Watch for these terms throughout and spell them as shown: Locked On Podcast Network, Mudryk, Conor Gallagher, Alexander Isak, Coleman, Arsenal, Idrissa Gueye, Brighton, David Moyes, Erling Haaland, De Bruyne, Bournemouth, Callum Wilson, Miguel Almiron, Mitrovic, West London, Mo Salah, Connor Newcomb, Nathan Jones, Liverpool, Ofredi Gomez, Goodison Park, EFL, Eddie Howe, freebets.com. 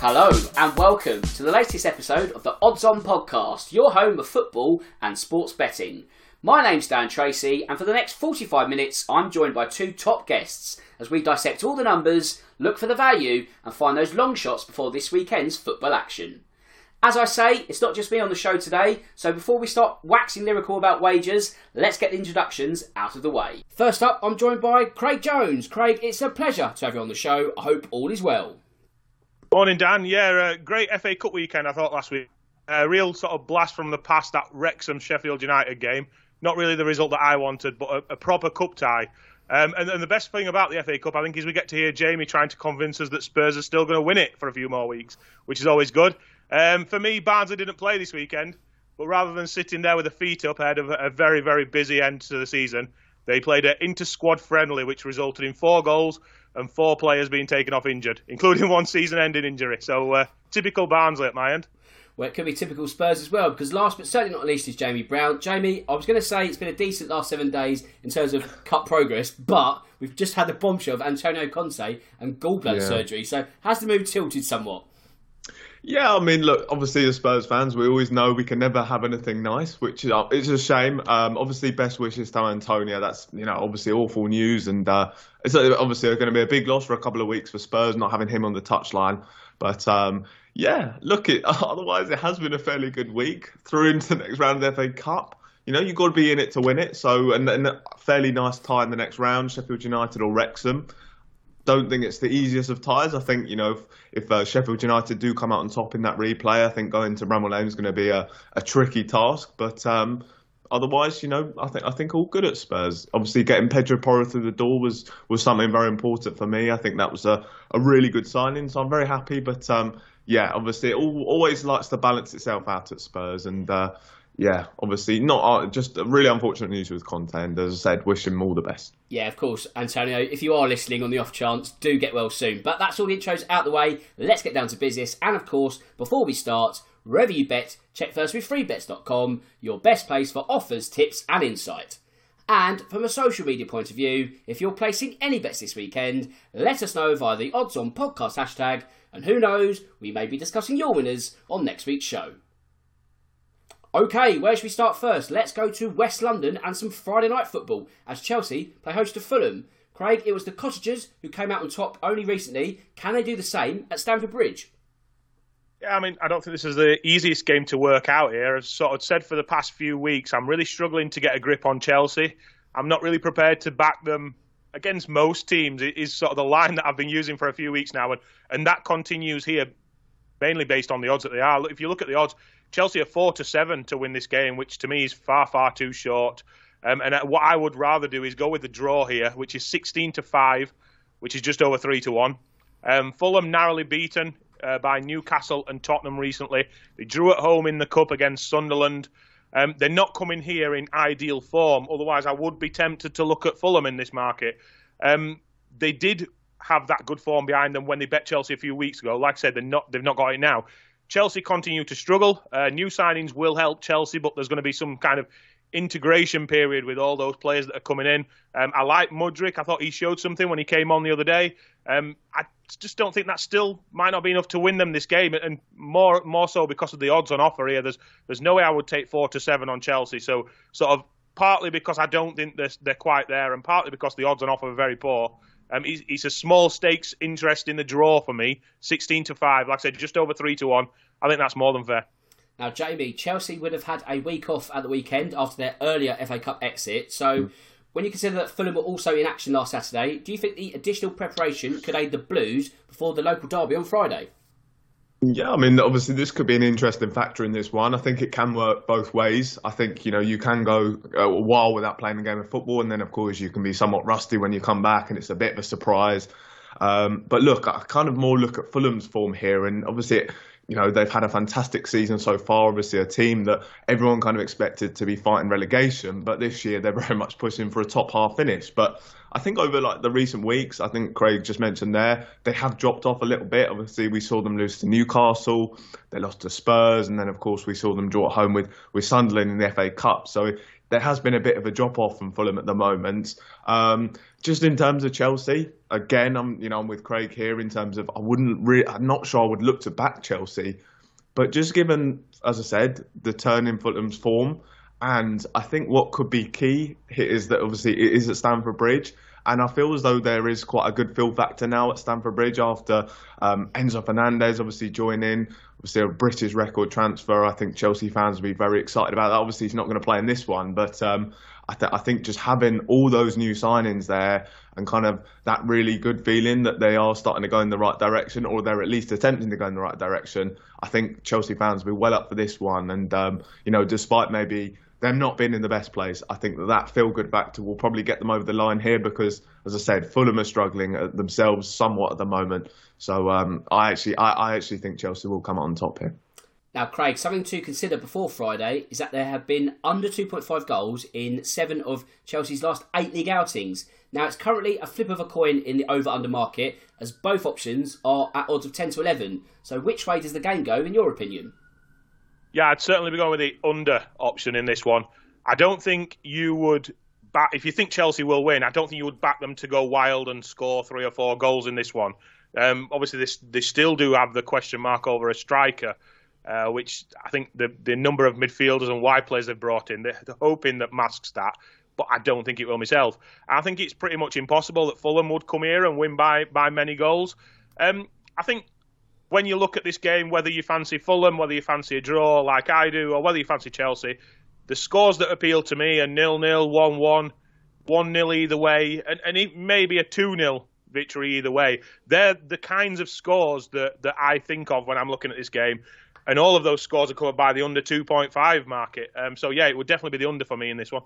Hello and welcome to the latest episode of the Odds On Podcast, your home of football and sports betting. My name's Dan Tracy, and for the next 45 minutes I'm joined by two top guests as we dissect all the numbers, look for the value and find those long shots before this weekend's football action. As I say, it's not just me on the show today, so before we start waxing lyrical about wagers, let's get the introductions out of the way. First up, I'm joined by Craig Jones. Craig, it's a pleasure to have you on the show. I hope all is well. Morning, Dan. Yeah, great FA Cup weekend, I thought, last week. A real sort of blast from the past, that Wrexham-Sheffield United game. Not really the result that I wanted, but a proper cup tie. And the best thing about the FA Cup, I think, is we get to hear Jamie trying to convince us that Spurs are still going to win it for a few more weeks, which is always good. For me, Barnsley didn't play this weekend, but rather than sitting there with their feet up ahead of a very, very busy end to the season, they played an inter-squad friendly, which resulted in 4 goals, and 4 players being taken off injured, including one season-ending injury. So typical Barnsley at my end. Well, it could be typical Spurs as well, because last but certainly not least is Jamie Brown. Jamie, I was going to say it's been a decent last 7 days in terms of cup progress, but we've just had the bombshell of Antonio Conte and gallbladder surgery, so has the mood tilted somewhat? Yeah, I mean, look, obviously as Spurs fans, we always know we can never have anything nice, which is it's a shame. Obviously, best wishes to Antonio. That's, you know, obviously awful news. And it's obviously going to be a big loss for a couple of weeks for Spurs, not having him on the touchline. But, otherwise it has been a fairly good week. Through into the next round of the FA Cup. You know, you've got to be in it to win it. So, and a fairly nice tie in the next round, Sheffield United or Wrexham. Don't think it's the easiest of ties. I think, you know, if Sheffield United do come out on top in that replay, I think going to Bramall Lane is going to be a tricky task. But otherwise, you know, I think all good at Spurs. Obviously, getting Pedro Porro through the door was something very important for me. I think that was a really good signing, so I'm very happy. But obviously, it always likes to balance itself out at Spurs. And obviously not just really unfortunate news with Conte, and as I said, wish him all the best. Yeah, of course, Antonio, if you are listening on the off chance, do get well soon. But that's all the intros out the way. Let's get down to business. And of course, before we start, wherever you bet, check first with freebets.com, your best place for offers, tips and insight. And from a social media point of view, if you're placing any bets this weekend, let us know via the Odds On Podcast hashtag, and who knows, we may be discussing your winners on next week's show. OK, where should we start first? Let's go to West London and some Friday night football as Chelsea play host to Fulham. Craig, it was the Cottagers who came out on top only recently. Can they do the same at Stamford Bridge? Yeah, I mean, I don't think this is the easiest game to work out here. As sort of said for the past few weeks, I'm really struggling to get a grip on Chelsea. I'm not really prepared to back them against most teams. It is sort of the line that I've been using for a few weeks now, and that continues here, mainly based on the odds that they are. If you look at the odds, Chelsea are 4-7 to win this game, which to me is far, far too short. And what I would rather do is go with the draw here, which is 16-5, which is just over 3-1. Fulham narrowly beaten by Newcastle and Tottenham recently. They drew at home in the Cup against Sunderland. They're not coming here in ideal form. Otherwise, I would be tempted to look at Fulham in this market. They did have that good form behind them when they bet Chelsea a few weeks ago. Like I said, they've not got it now. Chelsea continue to struggle. New signings will help Chelsea, but there's going to be some kind of integration period with all those players that are coming in. I like Mudryk. I thought he showed something when he came on the other day. I just don't think that still might not be enough to win them this game, and more so because of the odds on offer here. There's no way I would take 4-7 on Chelsea. So sort of partly because I don't think they're quite there, and partly because the odds on offer are very poor. It's a small stakes interest in the draw for me, 16-5. Like I said, just over 3-1. I think that's more than fair. Now, Jamie, Chelsea would have had a week off at the weekend after their earlier FA Cup exit. So when you consider that Fulham were also in action last Saturday, do you think the additional preparation could aid the Blues before the local derby on Friday? Yeah, I mean, obviously this could be an interesting factor in this one. I think it can work both ways. I think, you know, you can go a while without playing a game of football, and then of course you can be somewhat rusty when you come back and it's a bit of a surprise. But look, I kind of more look at Fulham's form here, and obviously you know, they've had a fantastic season so far, obviously a team that everyone kind of expected to be fighting relegation. But this year, they're very much pushing for a top half finish. But I think over like the recent weeks, I think Craig just mentioned there, they have dropped off a little bit. Obviously, we saw them lose to Newcastle. They lost to Spurs. And then, of course, we saw them draw at home with Sunderland in the FA Cup. So there has been a bit of a drop-off from Fulham at the moment. Just in terms of Chelsea, again, I'm with Craig here in terms of I'm not sure I would look to back Chelsea, but just given, as I said, the turn in Fulham's form, and I think what could be key here is that obviously it is at Stamford Bridge, and I feel as though there is quite a good feel factor now at Stamford Bridge after Enzo Fernandez obviously joined in. Obviously a British record transfer. I think Chelsea fans will be very excited about that. Obviously he's not going to play in this one, but I think just having all those new signings there and kind of that really good feeling that they are starting to go in the right direction, or they're at least attempting to go in the right direction, I think Chelsea fans will be well up for this one. And, you know, despite maybe them not being in the best place, I think that feel-good factor will probably get them over the line here because, as I said, Fulham are struggling themselves somewhat at the moment. So I actually think Chelsea will come out on top here. Now, Craig, something to consider before Friday is that there have been under 2.5 goals in 7 of Chelsea's last 8 league outings. Now, it's currently a flip of a coin in the over-under market, as both options are at odds of 10 to 11. So which way does the game go, in your opinion? Yeah, I'd certainly be going with the under option in this one. I don't think you would back, if you think Chelsea will win, I don't think you would back them to go wild and score 3 or 4 goals in this one. Obviously, they still do have the question mark over a striker, which I think the number of midfielders and wide players they've brought in, they're hoping that masks that, but I don't think it will myself. I think it's pretty much impossible that Fulham would come here and win by many goals. I think when you look at this game, whether you fancy Fulham, whether you fancy a draw like I do, or whether you fancy Chelsea, the scores that appeal to me are 0-0, 1-1, 1-0 either way, and maybe a 2-0 victory either way. They're the kinds of scores that I think of when I'm looking at this game, and all of those scores are covered by the under 2.5 market. So, yeah, it would definitely be the under for me in this one.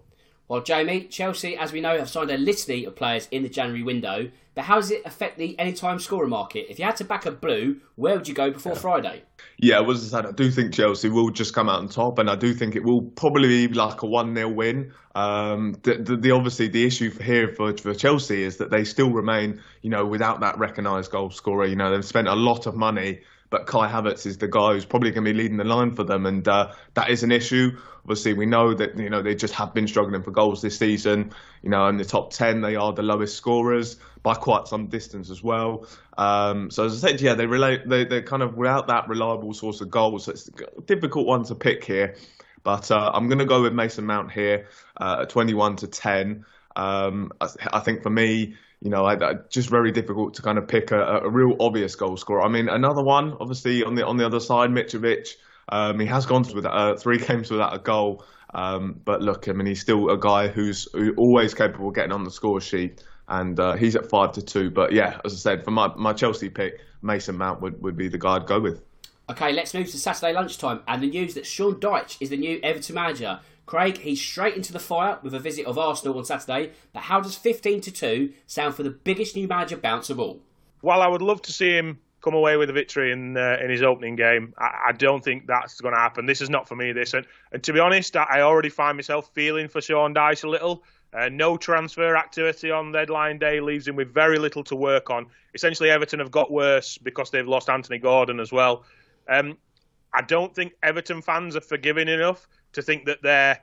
Well, Jamie, Chelsea, as we know, have signed a litany of players in the January window, but how does it affect the anytime scorer market? If you had to back a blue, where would you go before Friday? Yeah, well, as I said, I do think Chelsea will just come out on top, and I do think it will probably be like a 1-0 win. Obviously, the issue here for Chelsea is that they still remain, you know, without that recognised goal scorer. You know, they've spent a lot of money, but Kai Havertz is the guy who's probably going to be leading the line for them, and that is an issue. Obviously, we know that, you know, they just have been struggling for goals this season. You know, in the top 10, they are the lowest scorers by quite some distance as well. So as I said, yeah, they're kind of without that reliable source of goals. So it's a difficult one to pick here, but I'm going to go with Mason Mount here at 21-10. I think for me, you know, just very difficult to kind of pick a real obvious goal scorer. I mean, another one, obviously, on the other side, Mitrovic. He has gone through 3 games without a goal. But look, I mean, he's still a guy who's always capable of getting on the score sheet. And he's at 5-2. But yeah, as I said, for my Chelsea pick, Mason Mount would be the guy I'd go with. OK, let's move to Saturday lunchtime. And the news that Sean Dyche is the new Everton manager. Craig, he's straight into the fire with a visit of Arsenal on Saturday, but how does 15-2 sound for the biggest new manager bounce of all? Well, I would love to see him come away with a victory in his opening game. I don't think that's going to happen. This is not for me, this. And to be honest, I already find myself feeling for Sean Dyche a little. No transfer activity on deadline day leaves him with very little to work on. Essentially, Everton have got worse because they've lost Anthony Gordon as well. I don't think Everton fans are forgiving enough to think that their,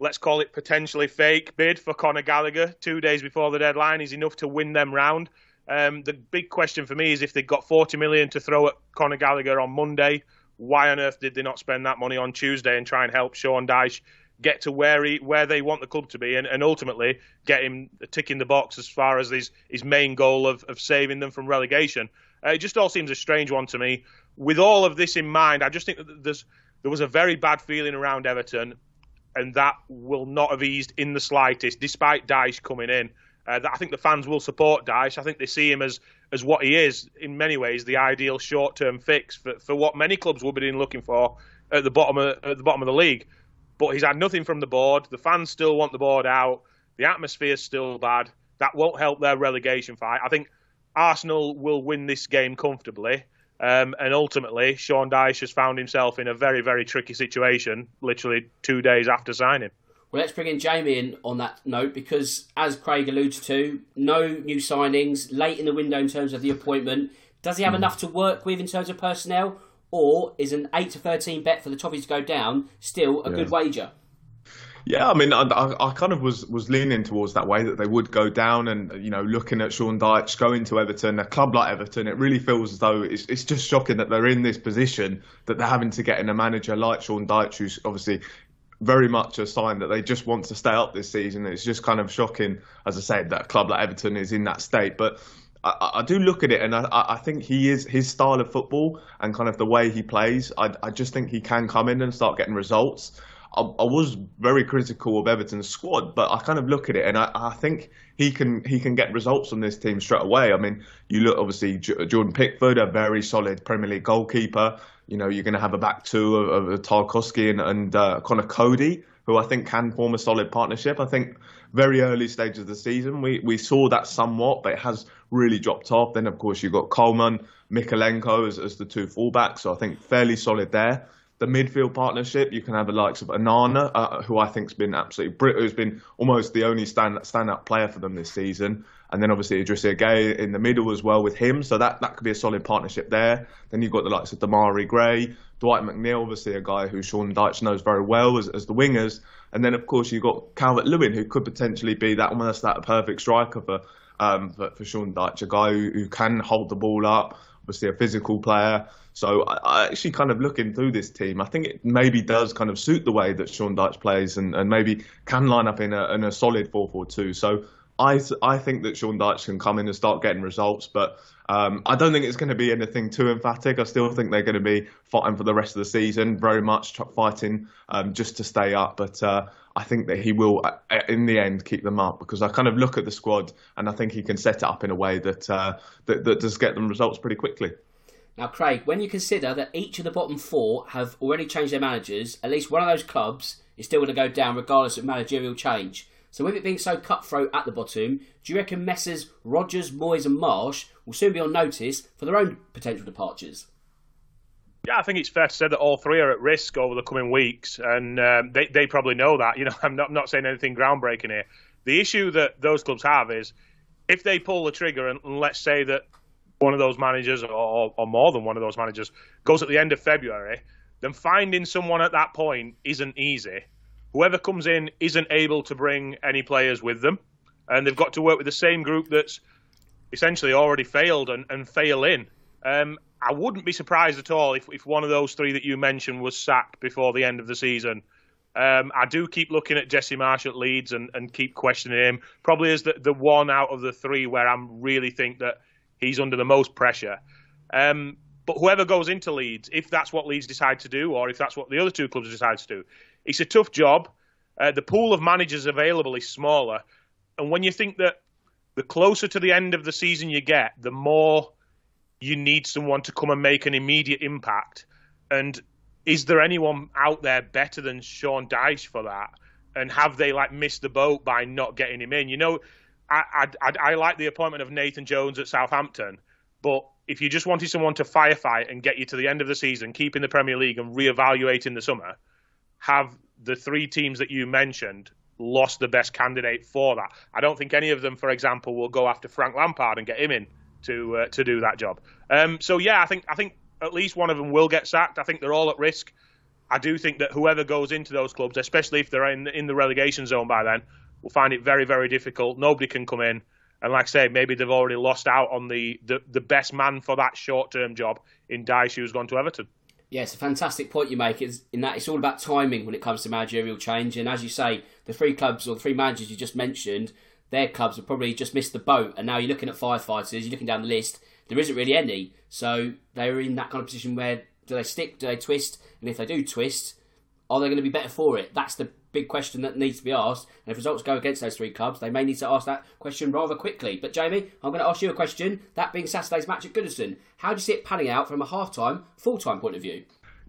let's call it potentially fake bid for Conor Gallagher 2 days before the deadline is enough to win them round. The big question for me is if they've got 40 million to throw at Conor Gallagher on Monday, why on earth did they not spend that money on Tuesday and try and help Sean Dyche get to where they want the club to be and ultimately get him ticking the box as far as his main goal of saving them from relegation? It just all seems a strange one to me. With all of this in mind, I just think that there was a very bad feeling around Everton, and that will not have eased in the slightest, despite Dyche coming in. I think the fans will support Dyche. I think they see him as what he is, in many ways, the ideal short-term fix for what many clubs will be looking for at the bottom of the league. But he's had nothing from the board. The fans still want the board out. The atmosphere's still bad. That won't help their relegation fight. I think Arsenal will win this game comfortably. And ultimately, Sean Dyche has found himself in a very, very tricky situation, literally 2 days after signing. Well, let's bring in Jamie in on that note, because as Craig alluded to, no new signings, late in the window in terms of the appointment. Does he have enough to work with in terms of personnel, or is an 8-13 bet for the Toffees to go down still a good wager? Yeah, I mean, I kind of was leaning towards that way, that they would go down, and, you know, looking at Sean Dyche going to Everton, a club like Everton, it really feels as though it's just shocking that they're in this position, that they're having to get in a manager like Sean Dyche, who's obviously very much a sign that they just want to stay up this season. It's just kind of shocking, as I said, that a club like Everton is in that state. But I do look at it, and I think his style of football and kind of the way he plays, I just think he can come in and start getting results. I was very critical of Everton's squad, but I kind of look at it and I think he can get results on this team straight away. I mean, you look, obviously, Jordan Pickford, a very solid Premier League goalkeeper. You know, you're going to have a back two of Tarkowski and Connor Cody, who I think can form a solid partnership. I think very early stages of the season, we saw that somewhat, but it has really dropped off. Then, of course, you've got Coleman, Mikalenko as the two fullbacks, so I think fairly solid there. The midfield partnership, you can have the likes of Anana, who I think's been absolutely brilliant, who's been almost the only stand-up player for them this season. And then obviously Idrissa Gueye in the middle as well with him. So that could be a solid partnership there. Then you've got the likes of Damari Gray, Dwight McNeil, obviously a guy who Sean Dyche knows very well as the wingers. And then, of course, you've got Calvert-Lewin, who could potentially be almost that perfect striker for Sean Dyche, a guy who can hold the ball up, obviously a physical player. So I actually kind of looking through this team, I think it maybe does kind of suit the way that Sean Dyche plays and maybe can line up in a solid 4-4-2. So I think that Sean Dyche can come in and start getting results, but I don't think it's going to be anything too emphatic. I still think they're going to be fighting for the rest of the season, very much fighting just to stay up. But I think that he will, in the end, keep them up, because I kind of look at the squad and I think he can set it up in a way that does get them results pretty quickly. Now, Craig, when you consider that each of the bottom four have already changed their managers, at least one of those clubs is still going to go down regardless of managerial change. So with it being so cutthroat at the bottom, do you reckon Messrs Rodgers, Moyes and Marsh will soon be on notice for their own potential departures? Yeah, I think it's fair to say that all three are at risk over the coming weeks, and they probably know that. You know, I'm not saying anything groundbreaking here. The issue that those clubs have is if they pull the trigger and let's say that one of those managers or more than one of those managers goes at the end of February, then finding someone at that point isn't easy. Whoever comes in isn't able to bring any players with them, and they've got to work with the same group that's essentially already failed and fail in. I wouldn't be surprised at all if one of those three that you mentioned was sacked before the end of the season. I do keep looking at Jesse Marsh at Leeds and keep questioning him. Probably is the one out of the three where I really think that he's under the most pressure. But whoever goes into Leeds, if that's what Leeds decide to do, or if that's what the other two clubs decide to do, it's a tough job. The pool of managers available is smaller. And when you think that the closer to the end of the season you get, the more you need someone to come and make an immediate impact. And is there anyone out there better than Sean Dyche for that? And have they missed the boat by not getting him in? You know, I like the appointment of Nathan Jones at Southampton, but if you just wanted someone to firefight and get you to the end of the season, keep in the Premier League and reevaluate in the summer, have the three teams that you mentioned lost the best candidate for that? I don't think any of them, for example, will go after Frank Lampard and get him in to do that job. So yeah, I think at least one of them will get sacked. I think they're all at risk. I do think that whoever goes into those clubs, especially if they're in the relegation zone by then, will find it very, very difficult. Nobody can come in. And like I say, maybe they've already lost out on the best man for that short-term job in Dyche, who's gone to Everton. Yeah, it's a fantastic point you make, in that it's all about timing when it comes to managerial change. And as you say, the three clubs or the three managers you just mentioned, their clubs have probably just missed the boat. And now you're looking at firefighters, you're looking down the list, there isn't really any. So they're in that kind of position where, do they stick, do they twist? And if they do twist, are they going to be better for it? That's the big question that needs to be asked, and if results go against those three clubs, they may need to ask that question rather quickly. But Jamie, I'm going to ask you a question, that being Saturday's match at Goodison. How do you see it panning out from a half-time, full-time point of view?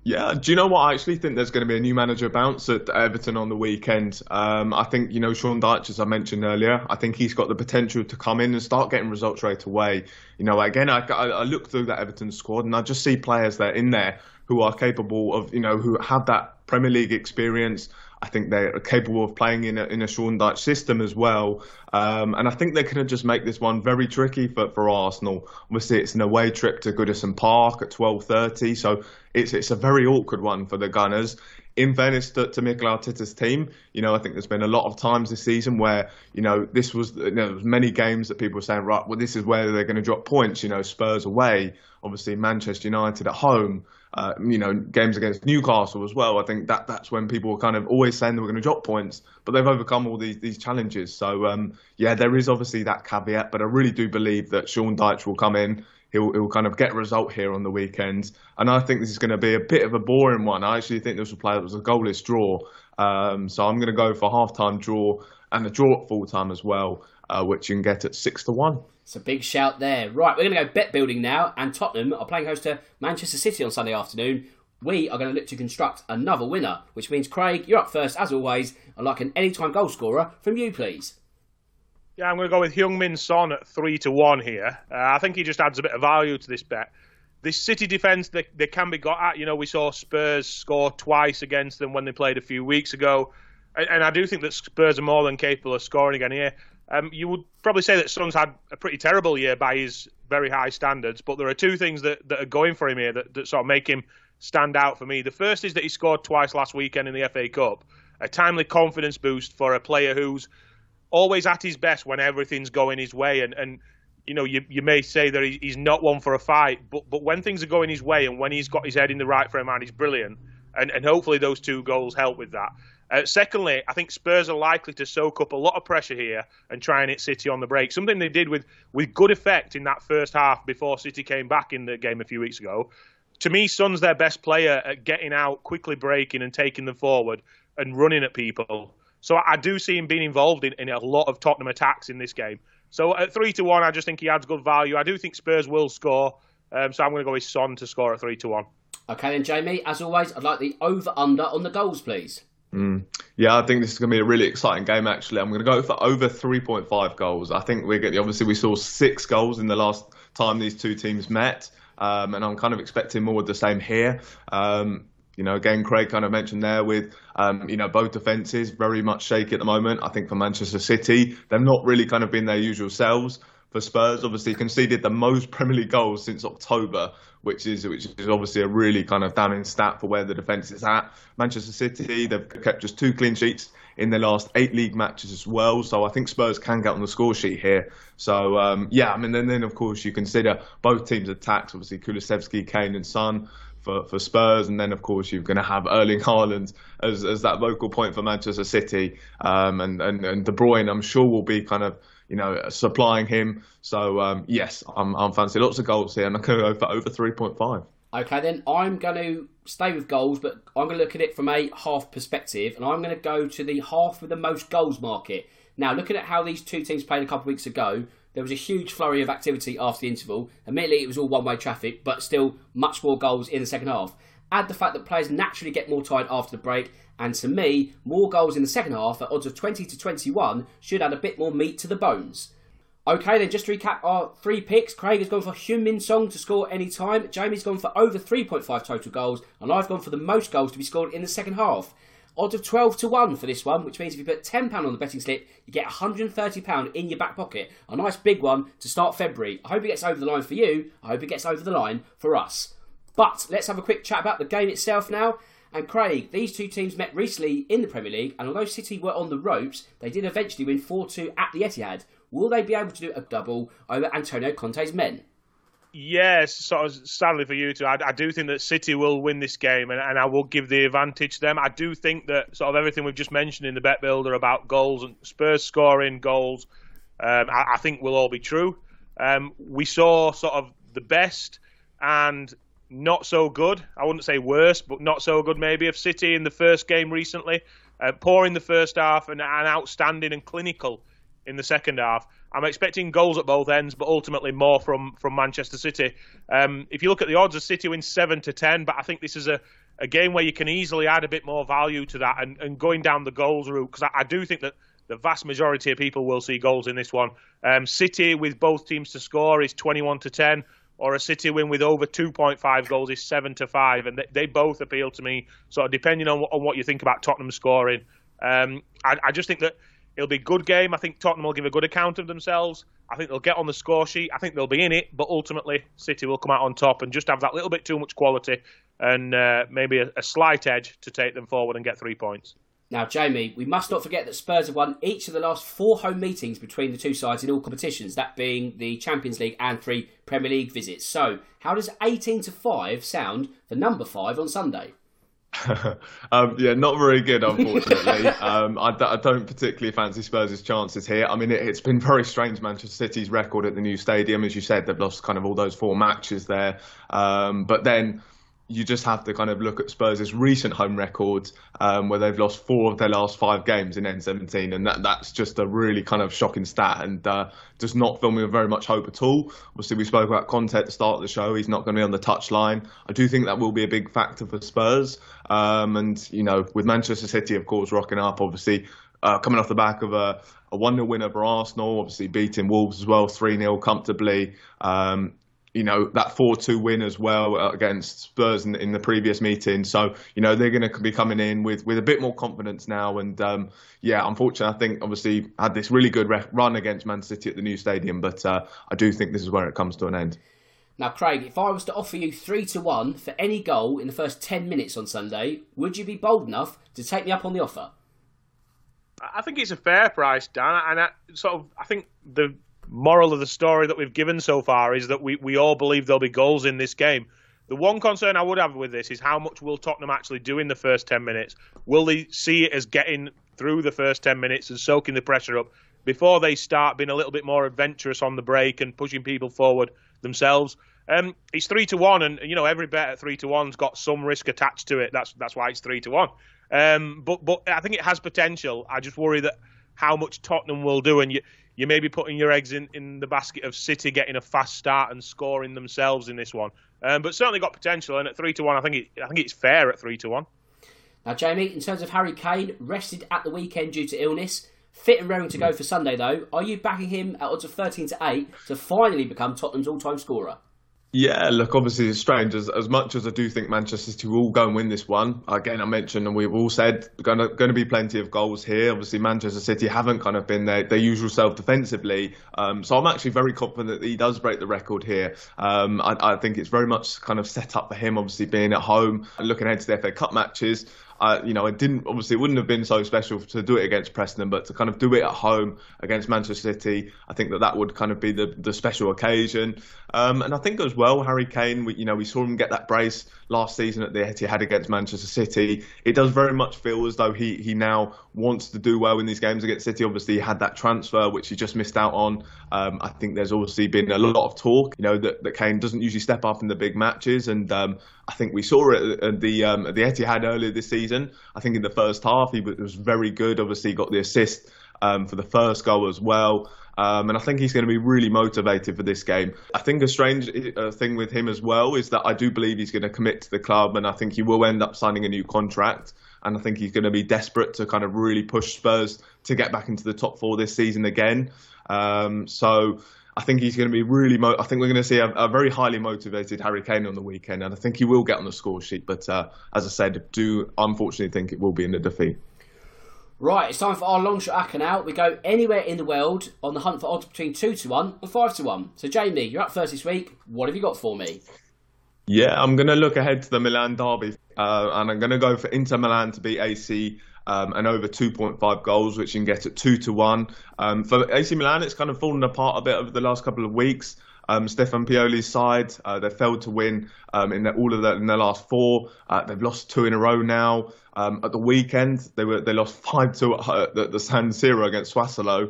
Yeah, do you know what? I actually think there's going to be a new manager bounce at Everton on the weekend. I think, you know, Sean Dyche, as I mentioned earlier, I think he's got the potential to come in and start getting results right away. You know, again, I look through that Everton squad and I just see players that are in there who are capable of, you know, who have that Premier League experience. I think they're capable of playing in a Sean Dyche system as well. And I think they can just make this one very tricky for Arsenal. Obviously, it's an away trip to Goodison Park at 12:30. So it's a very awkward one for the Gunners. In fairness to Mikel Arteta's team, you know, I think there's been a lot of times this season where, you know, this was, you know, there was many games that people were saying, right, well, this is where they're going to drop points. You know, Spurs away, obviously Manchester United at home, you know, games against Newcastle as well. I think that's when people were kind of always saying they were going to drop points, but they've overcome all these challenges. So, yeah, there is obviously that caveat, but I really do believe that Sean Dyche will come in. He'll kind of get a result here on the weekend. And I think this is going to be a bit of a boring one. I actually think this will play, it was a goalless draw. So I'm going to go for a half-time draw and a draw at full-time as well, which you can get at 6-1. It's a big shout there. Right, we're going to go bet building now. And Tottenham are playing host to Manchester City on Sunday afternoon. We are going to look to construct another winner, which means, Craig, you're up first, as always. I'd like an anytime goal scorer from you, please. Yeah, I'm going to go with Heung-Min Son at 3-1 here. I think he just adds a bit of value to this bet. This City defence, they can be got at. You know, we saw Spurs score twice against them when they played a few weeks ago. And I do think that Spurs are more than capable of scoring again here. You would probably say that Son's had a pretty terrible year by his very high standards, but there are two things that are going for him here that sort of make him stand out for me. The first is that he scored twice last weekend in the FA Cup. A timely confidence boost for a player who's always at his best when everything's going his way. And you know, you may say that he's not one for a fight, but when things are going his way and when he's got his head in the right frame, and he's brilliant. And hopefully those two goals help with that. Secondly, I think Spurs are likely to soak up a lot of pressure here and try and hit City on the break. Something they did with good effect in that first half before City came back in the game a few weeks ago. To me, Son's their best player at getting out, quickly breaking and taking them forward and running at people. So I do see him being involved in a lot of Tottenham attacks in this game. So at 3-1, I just think he adds good value. I do think Spurs will score. So I'm going to go with Son to score at 3-1. OK, then, Jamie, as always, I'd like the over-under on the goals, please. Yeah, I think this is going to be a really exciting game, actually. I'm going to go for over 3.5 goals. I think obviously we saw 6 goals in the last time these two teams met. And I'm kind of expecting more of the same here. You know, again, Craig kind of mentioned there with, you know, both defences very much shaky at the moment. I think for Manchester City, they've not really kind of been their usual selves. For Spurs, obviously conceded the most Premier League goals since October, which is obviously a really kind of damning stat for where the defence is at. Manchester City, they've kept just 2 clean sheets in their last 8 league matches as well. So I think Spurs can get on the score sheet here. So, yeah, I mean, then of course you consider both teams' attacks, obviously Kulusevski, Kane and Son. For Spurs, and then of course you're going to have Erling Haaland as that vocal point for Manchester City, and De Bruyne I'm sure will be kind of, you know, supplying him. So yes, I'm fancy lots of goals here, and I'm going to go for over 3.5. Okay, then I'm going to stay with goals, but I'm going to look at it from a half perspective, and I'm going to go to the half with the most goals market. Now, looking at how these two teams played a couple of weeks ago, there was a huge flurry of activity after the interval. Admittedly, it was all one-way traffic, but still much more goals in the second half. Add the fact that players naturally get more tired after the break, and to me, more goals in the second half at odds of 20-21 should add a bit more meat to the bones. OK, then just to recap our 3 picks, Craig has gone for Heung-Min Son to score any time, Jamie's gone for over 3.5 total goals, and I've gone for the most goals to be scored in the second half. Odds of 12-1 for this one, which means if you put £10 on the betting slip, you get £130 in your back pocket. A nice big one to start February. I hope it gets over the line for you. I hope it gets over the line for us. But let's have a quick chat about the game itself now. And Craig, these two teams met recently in the Premier League, and although City were on the ropes, they did eventually win 4-2 at the Etihad. Will they be able to do a double over Antonio Conte's men? Yes, sort of sadly for you two, I do think that City will win this game, and I will give the advantage to them. I do think that sort of everything we've just mentioned in the bet builder about goals and Spurs scoring goals, I think will all be true. We saw sort of the best and not so good. I wouldn't say worse, but not so good maybe of City in the first game recently. Poor in the first half and outstanding and clinical in the second half. I'm expecting goals at both ends, but ultimately more from Manchester City. If you look at the odds, of City wins 7-10, but I think this is a game where you can easily add a bit more value to that and going down the goals route, because I do think that the vast majority of people will see goals in this one. City with both teams to score is 21-10, or a City win with over 2.5 goals is 7-5, and they both appeal to me. So depending on what you think about Tottenham scoring, I just think that it'll be a good game. I think Tottenham will give a good account of themselves. I think they'll get on the score sheet. I think they'll be in it, but ultimately City will come out on top and just have that little bit too much quality and maybe a slight edge to take them forward and get 3 points. Now, Jamie, we must not forget that Spurs have won each of the last 4 home meetings between the two sides in all competitions, that being the Champions League and 3 Premier League visits. So, how does 18-5 sound for number 5 on Sunday? Not very good, unfortunately. I don't particularly fancy Spurs' chances here. I mean, it's been very strange, Manchester City's record at the new stadium. As you said, they've lost kind of all those 4 matches there. But then you just have to kind of look at Spurs' recent home records where they've lost 4 of their last 5 games in N17, and that's just a really kind of shocking stat and does not fill me with very much hope at all. Obviously, we spoke about Conte at the start of the show. He's not going to be on the touchline. I do think that will be a big factor for Spurs. And, you know, with Manchester City, of course, rocking up, obviously, coming off the back of a 1-0 win over Arsenal, obviously beating Wolves as well, 3-0 comfortably. You know, that 4-2 win as well against Spurs in the previous meeting. So, you know, they're going to be coming in with a bit more confidence now. And, unfortunately, I think, obviously, had this really good run against Man City at the new stadium. But I do think this is where it comes to an end. Now, Craig, if I was to offer you 3-1 for any goal in the first 10 minutes on Sunday, would you be bold enough to take me up on the offer? I think it's a fair price, Dan. And I think the moral of the story that we've given so far is that we all believe there'll be goals in this game. The one concern I would have with this is how much will Tottenham actually do in the first 10 minutes? Will they see it as getting through the first 10 minutes and soaking the pressure up before they start being a little bit more adventurous on the break and pushing people forward themselves? It's 3-1, and you know every bet at 3-1's got some risk attached to it. That's why it's 3-1. But I think it has potential. I just worry that how much Tottenham will do, and you may be putting your eggs in the basket of City getting a fast start and scoring themselves in this one. But certainly got potential, and at 3-1, I think it's fair at 3-1. Now, Jamie, in terms of Harry Kane, rested at the weekend due to illness, fit and raring to go for Sunday though. Are you backing him at odds of 13-8 to finally become Tottenham's all-time scorer? Yeah, look, obviously it's strange. As much as I do think Manchester City will go and win this one, again, I mentioned and we've all said going to be plenty of goals here. Obviously, Manchester City haven't kind of been their usual self defensively. So I'm actually very confident that he does break the record here. I think it's very much kind of set up for him, obviously, being at home and looking ahead to the FA Cup matches. It wouldn't have been so special to do it against Preston, but to kind of do it at home against Manchester City, I think that would kind of be the special occasion. And I think as well, Harry Kane, we saw him get that brace last season at the Etihad against Manchester City. It does very much feel as though he now wants to do well in these games against City. Obviously, he had that transfer, which he just missed out on. I think there's obviously been a lot of talk, that Kane doesn't usually step up in the big matches. And I think we saw it at the Etihad earlier this season. I think in the first half, he was very good. Obviously, he got the assist for the first goal as well. And I think he's going to be really motivated for this game. I think a strange thing with him as well is that I do believe he's going to commit to the club, and I think he will end up signing a new contract. And I think he's going to be desperate to kind of really push Spurs to get back into the top 4 this season again. So I think he's going to be really. I think we're going to see a very highly motivated Harry Kane on the weekend, and I think he will get on the score sheet. But as I said, do unfortunately think it will be in a defeat. Right, it's time for our long shot hack now. We go anywhere in the world on the hunt for odds between 2-1 and 5-1. So, Jamie, you're up first this week. What have you got for me? Yeah, I'm going to look ahead to the Milan derby, and I'm going to go for Inter Milan to beat AC. And over 2.5 goals, which you can get at 2-1. For AC Milan, it's kind of fallen apart a bit over the last couple of weeks. Stefan Pioli's side, they failed to win in their last 4. They've lost 2 in a row now. At the weekend, they lost 5-2 at the San Siro against Swansea.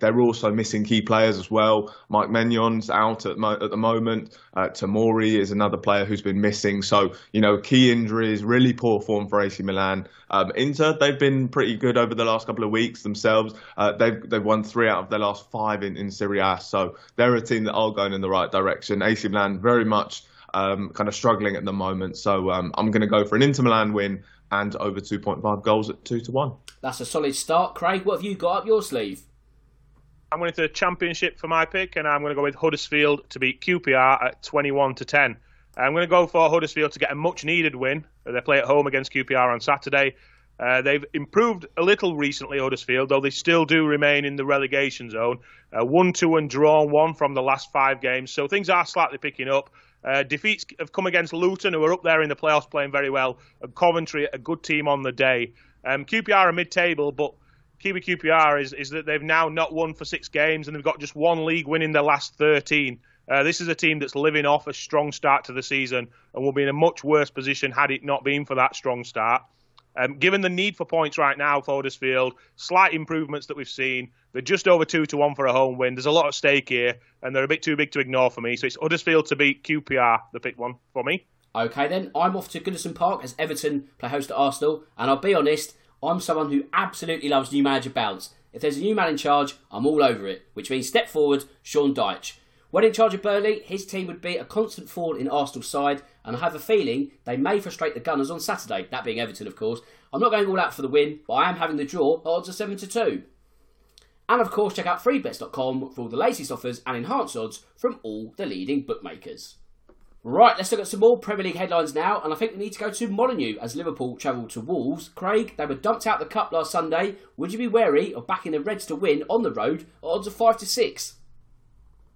They're also missing key players as well. Mike Maignan's out at the moment. Tomori is another player who's been missing. So, you know, key injuries, really poor form for AC Milan. Inter, they've been pretty good over the last couple of weeks themselves. They've won 3 out of their last 5 in Serie A. So they're a team that are going in the right direction. AC Milan very much kind of struggling at the moment. So I'm going to go for an Inter Milan win and over 2.5 goals at 2-1. That's a solid start. Craig, what have you got up your sleeve? I'm going to the Championship for my pick, and I'm going to go with Huddersfield to beat QPR at 21-10. I'm going to go for Huddersfield to get a much-needed win. They play at home against QPR on Saturday. They've improved a little recently, Huddersfield, though they still do remain in the relegation zone. 1-2 and drawn 1 from the last 5 games, so things are slightly picking up. Defeats have come against Luton, who are up there in the playoffs playing very well, and Coventry, a good team on the day. QPR are mid-table, but key with QPR is that they've now not won for 6 games, and they've got just 1 league win in their last 13. This is a team that's living off a strong start to the season and will be in a much worse position had it not been for that strong start. Given the need for points right now for Huddersfield, slight improvements that we've seen, they're just over 2-1 for a home win. There's a lot at stake here, and they're a bit too big to ignore for me. So it's Huddersfield to beat QPR, the pick one for me. OK then, I'm off to Goodison Park as Everton play host to Arsenal. And I'll be honest, I'm someone who absolutely loves new manager bounce. If there's a new man in charge, I'm all over it, which means step forward, Sean Dyche. When in charge of Burnley, his team would be a constant thorn in Arsenal's side, and I have a feeling they may frustrate the Gunners on Saturday, that being Everton, of course. I'm not going all out for the win, but I am having the draw at odds of 7-2. And of course, check out freebets.com for all the latest offers and enhanced odds from all the leading bookmakers. Right, let's look at some more Premier League headlines now, and I think we need to go to Molineux as Liverpool travel to Wolves. Craig, they were dumped out the cup last Sunday. Would you be wary of backing the Reds to win on the road at odds of 5-6?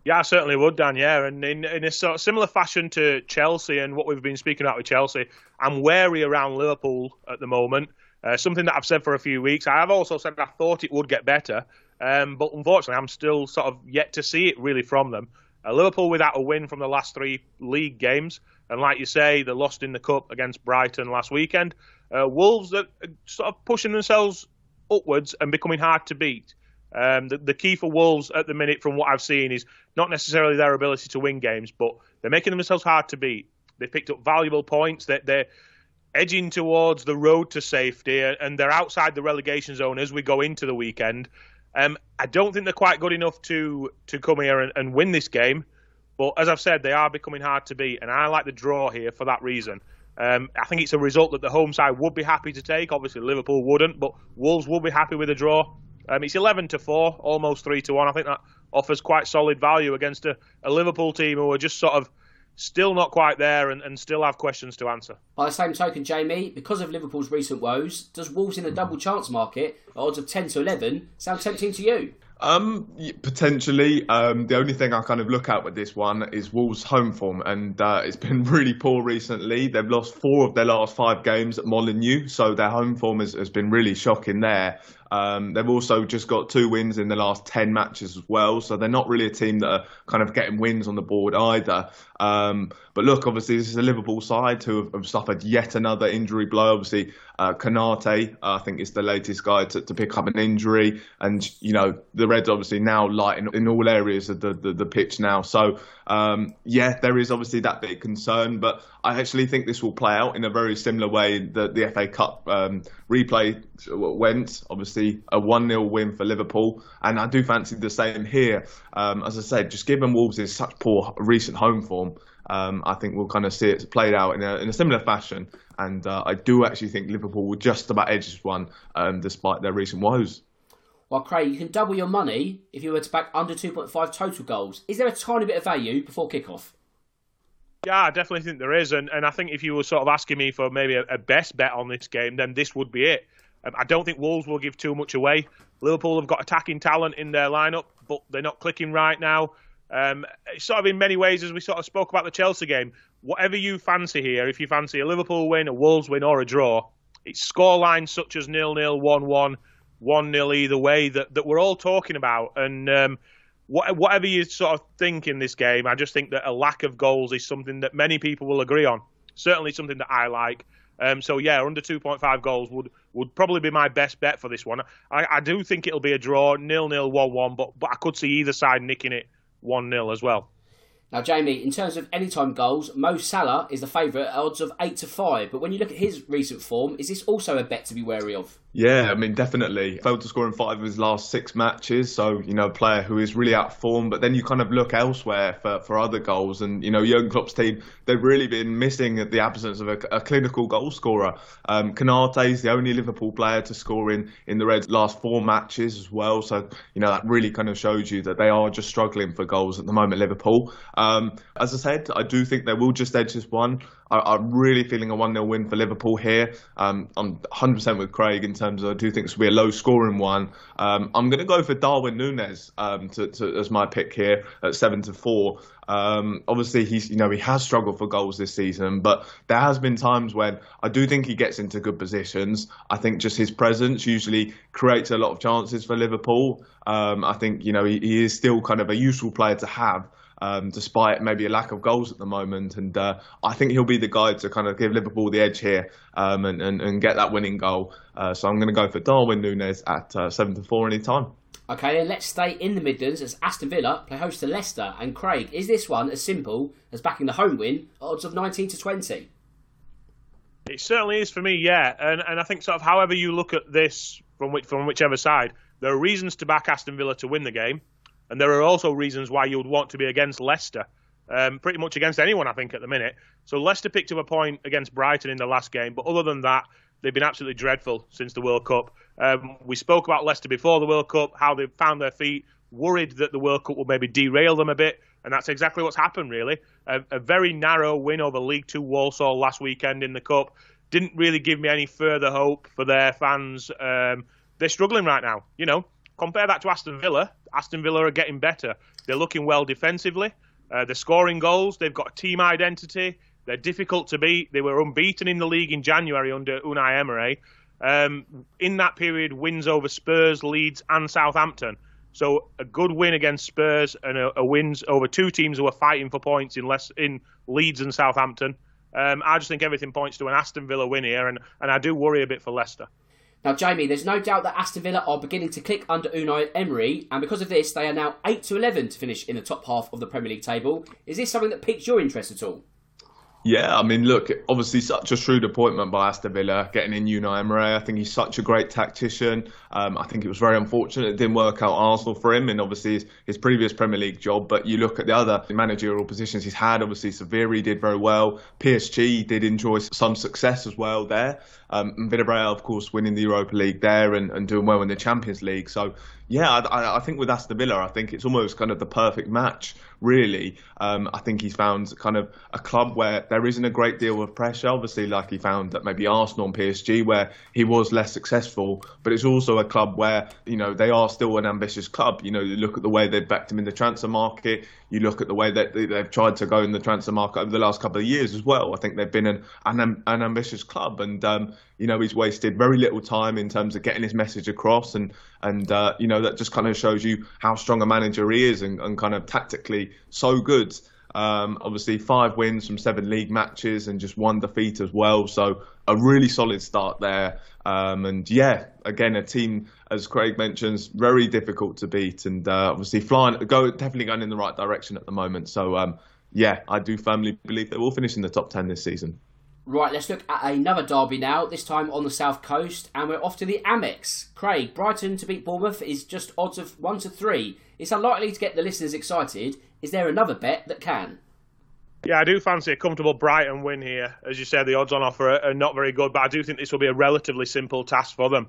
Yeah, I certainly would, Dan, yeah. And in a sort of similar fashion to Chelsea and what we've been speaking about with Chelsea, I'm wary around Liverpool at the moment. Something that I've said for a few weeks. I have also said I thought it would get better, but unfortunately I'm still sort of yet to see it really from them. Liverpool without a win from the last 3 league games. And like you say, they lost in the Cup against Brighton last weekend. Wolves are sort of pushing themselves upwards and becoming hard to beat. The key for Wolves at the minute, from what I've seen, is not necessarily their ability to win games, but they're making themselves hard to beat. They've picked up valuable points. They're edging towards the road to safety, and they're outside the relegation zone as we go into the weekend. I don't think they're quite good enough to come here and win this game, but as I've said, they are becoming hard to beat, and I like the draw here for that reason. I think it's a result that the home side would be happy to take. Obviously, Liverpool wouldn't, but Wolves will be happy with a draw. It's 11-4, almost 3-1. I think that offers quite solid value against a Liverpool team who are just sort of still not quite there and still have questions to answer. By the same token, Jamie, because of Liverpool's recent woes, does Wolves in the double chance market at odds of 10-11 sound tempting to you? Potentially. The only thing I kind of look at with this one is Wolves' home form, and it's been really poor recently. They've lost 4 of their last 5 games at Molineux, so their home form has been really shocking there. They've also just got 2 wins in the last 10 matches as well, so they're not really a team that are kind of getting wins on the board either. But look, obviously, this is a Liverpool side who have suffered yet another injury blow. Obviously, Canate, I think, is the latest guy to pick up an injury. And, you know, the Reds obviously now light in all areas of the pitch now. So, yeah, there is obviously that bit of concern. But I actually think this will play out in a very similar way that the FA Cup replay went. Obviously, a 1-0 win for Liverpool. And I do fancy the same here. As I said, just given Wolves is such poor recent home form, I think we'll kind of see it played out in a similar fashion. And I do actually think Liverpool will just about edge this one, despite their recent woes. Well, Craig, you can double your money if you were to back under 2.5 total goals. Is there a tiny bit of value before kick-off? Yeah, I definitely think there is. And I think if you were sort of asking me for maybe a best bet on this game, then this would be it. I don't think Wolves will give too much away. Liverpool have got attacking talent in their lineup, but they're not clicking right now. Sort of in many ways, as we sort of spoke about the Chelsea game, whatever you fancy here, if you fancy a Liverpool win, a Wolves win or a draw, it's scorelines such as 0-0, 1-1, 1-0 either way that we're all talking about. And whatever you sort of think in this game, I just think that a lack of goals is something that many people will agree on. Certainly something that I like. So yeah, under 2.5 goals would probably be my best bet for this one. I do think it'll be a draw, 0-0, 1-1, but I could see either side nicking it 1-0 as well. Now, Jamie, in terms of anytime goals, Mo Salah is the favourite at odds of 8-5. But when you look at his recent form, is this also a bet to be wary of? Yeah, I mean, definitely. Failed to score in 5 of his last 6 matches. So, you know, a player who is really out of form. But then you kind of look elsewhere for other goals. And, you know, Jurgen Klopp's team, they've really been missing the absence of a clinical goal scorer. Canate is the only Liverpool player to score in the Reds' last 4 matches as well. So, you know, that really kind of shows you that they are just struggling for goals at the moment, Liverpool. As I said, I do think they will just edge this one. I'm really feeling a 1-0 win for Liverpool here. I'm 100% with Craig in terms of I do think this will be a low-scoring one. I'm going to go for Darwin Nunez as my pick here at 7-4. Obviously, he has struggled for goals this season, but there has been times when I do think he gets into good positions. I think just his presence usually creates a lot of chances for Liverpool. I think he is still kind of a useful player to have. Despite maybe a lack of goals at the moment. And I think he'll be the guy to kind of give Liverpool the edge here and get that winning goal. So I'm going to go for Darwin Nunez at 7-4 any time. OK, then let's stay in the Midlands as Aston Villa play host to Leicester. And Craig, is this one as simple as backing the home win at odds of 19-20? It certainly is for me, yeah. And I think sort of however you look at this from whichever side, there are reasons to back Aston Villa to win the game. And there are also reasons why you would want to be against Leicester, pretty much against anyone, I think, at the minute. So Leicester picked up a point against Brighton in the last game. But other than that, they've been absolutely dreadful since the World Cup. We spoke about Leicester before the World Cup, how they found their feet, worried that the World Cup would maybe derail them a bit. And that's exactly what's happened, really. A very narrow win over League Two Walsall last weekend in the Cup didn't really give me any further hope for their fans. They're struggling right now, you know. Compare that to Aston Villa. Aston Villa are getting better. They're looking well defensively. They're scoring goals. They've got a team identity. They're difficult to beat. They were unbeaten in the league in January under Unai Emery. In that period, wins over Spurs, Leeds and Southampton. So a good win against Spurs and a win over two teams who are fighting for points in Leeds and Southampton. I just think everything points to an Aston Villa win here, and I do worry a bit for Leicester. Now, Jamie, there's no doubt that Aston Villa are beginning to click under Unai Emery, and because of this, they are now 8-11 to finish in the top half of the Premier League table. Is this something that piques your interest at all? Yeah, I mean, look, obviously such a shrewd appointment by Aston Villa, getting in Unai Emery. I think he's such a great tactician. I think it was very unfortunate it didn't work out Arsenal for him and obviously his previous Premier League job. But you look at the other managerial positions he's had, obviously Sevilla did very well. PSG did enjoy some success as well there. And Villarreal, of course, winning the Europa League there and doing well in the Champions League. So, yeah, I think with Aston Villa, I think it's almost kind of the perfect match, really. I think he's found kind of a club where there isn't a great deal of pressure, obviously, like he found at maybe Arsenal and PSG, where he was less successful. But it's also a club where, you know, they are still an ambitious club. You know, you look at the way they've backed him in the transfer market. You look at the way that they've tried to go in the transfer market over the last couple of years as well. I think they've been an ambitious club. And, you know, he's wasted very little time in terms of getting his message across. And you know, that just kind of shows you how strong a manager he is and kind of tactically so good. Obviously, 5 wins from 7 league matches and just 1 defeat as well. So a really solid start there. And yeah, again, a team, as Craig mentions, very difficult to beat. And obviously, definitely going in the right direction at the moment. So yeah, I do firmly believe they will finish in the top 10 this season. Right, let's look at another derby now, this time on the South Coast, and we're off to the Amex. Craig, Brighton to beat Bournemouth is just odds of 1-3. It's unlikely to get the listeners excited. Is there another bet that can? Yeah, I do fancy a comfortable Brighton win here. As you said, the odds on offer are not very good, but I do think this will be a relatively simple task for them.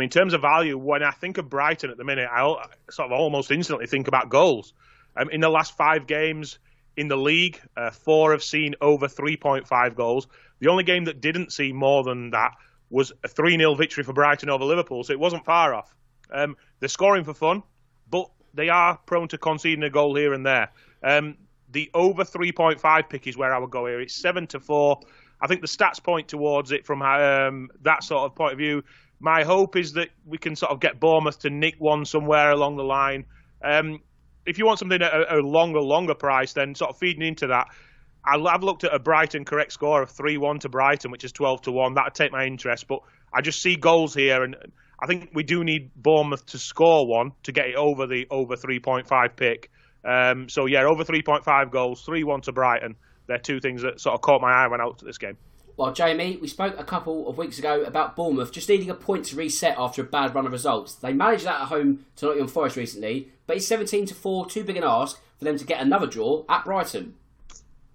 In terms of value, when I think of Brighton at the minute, I sort of almost instantly think about goals. In the last 5 games in the league, 4 have seen over 3.5 goals. The only game that didn't see more than that was a 3-0 victory for Brighton over Liverpool, so it wasn't far off. They're scoring for fun, but they are prone to conceding a goal here and there. The over 3.5 pick is where I would go here. It's 7-4. I think the stats point towards it from that sort of point of view. My hope is that we can sort of get Bournemouth to nick one somewhere along the line. If you want something at a longer price, then sort of feeding into that, I've looked at a Brighton correct score of 3-1 to Brighton, which is 12-1. That'd take my interest, but I just see goals here, and I think we do need Bournemouth to score one to get it over the over 3.5 pick. So yeah, over 3.5 goals, 3-1 to Brighton. They're two things that sort of caught my eye when I looked at this game. Well, Jamie, we spoke a couple of weeks ago about Bournemouth just needing a points reset after a bad run of results. They managed that at home to Nottingham Forest recently, but it's 17-4, too big an ask for them to get another draw at Brighton.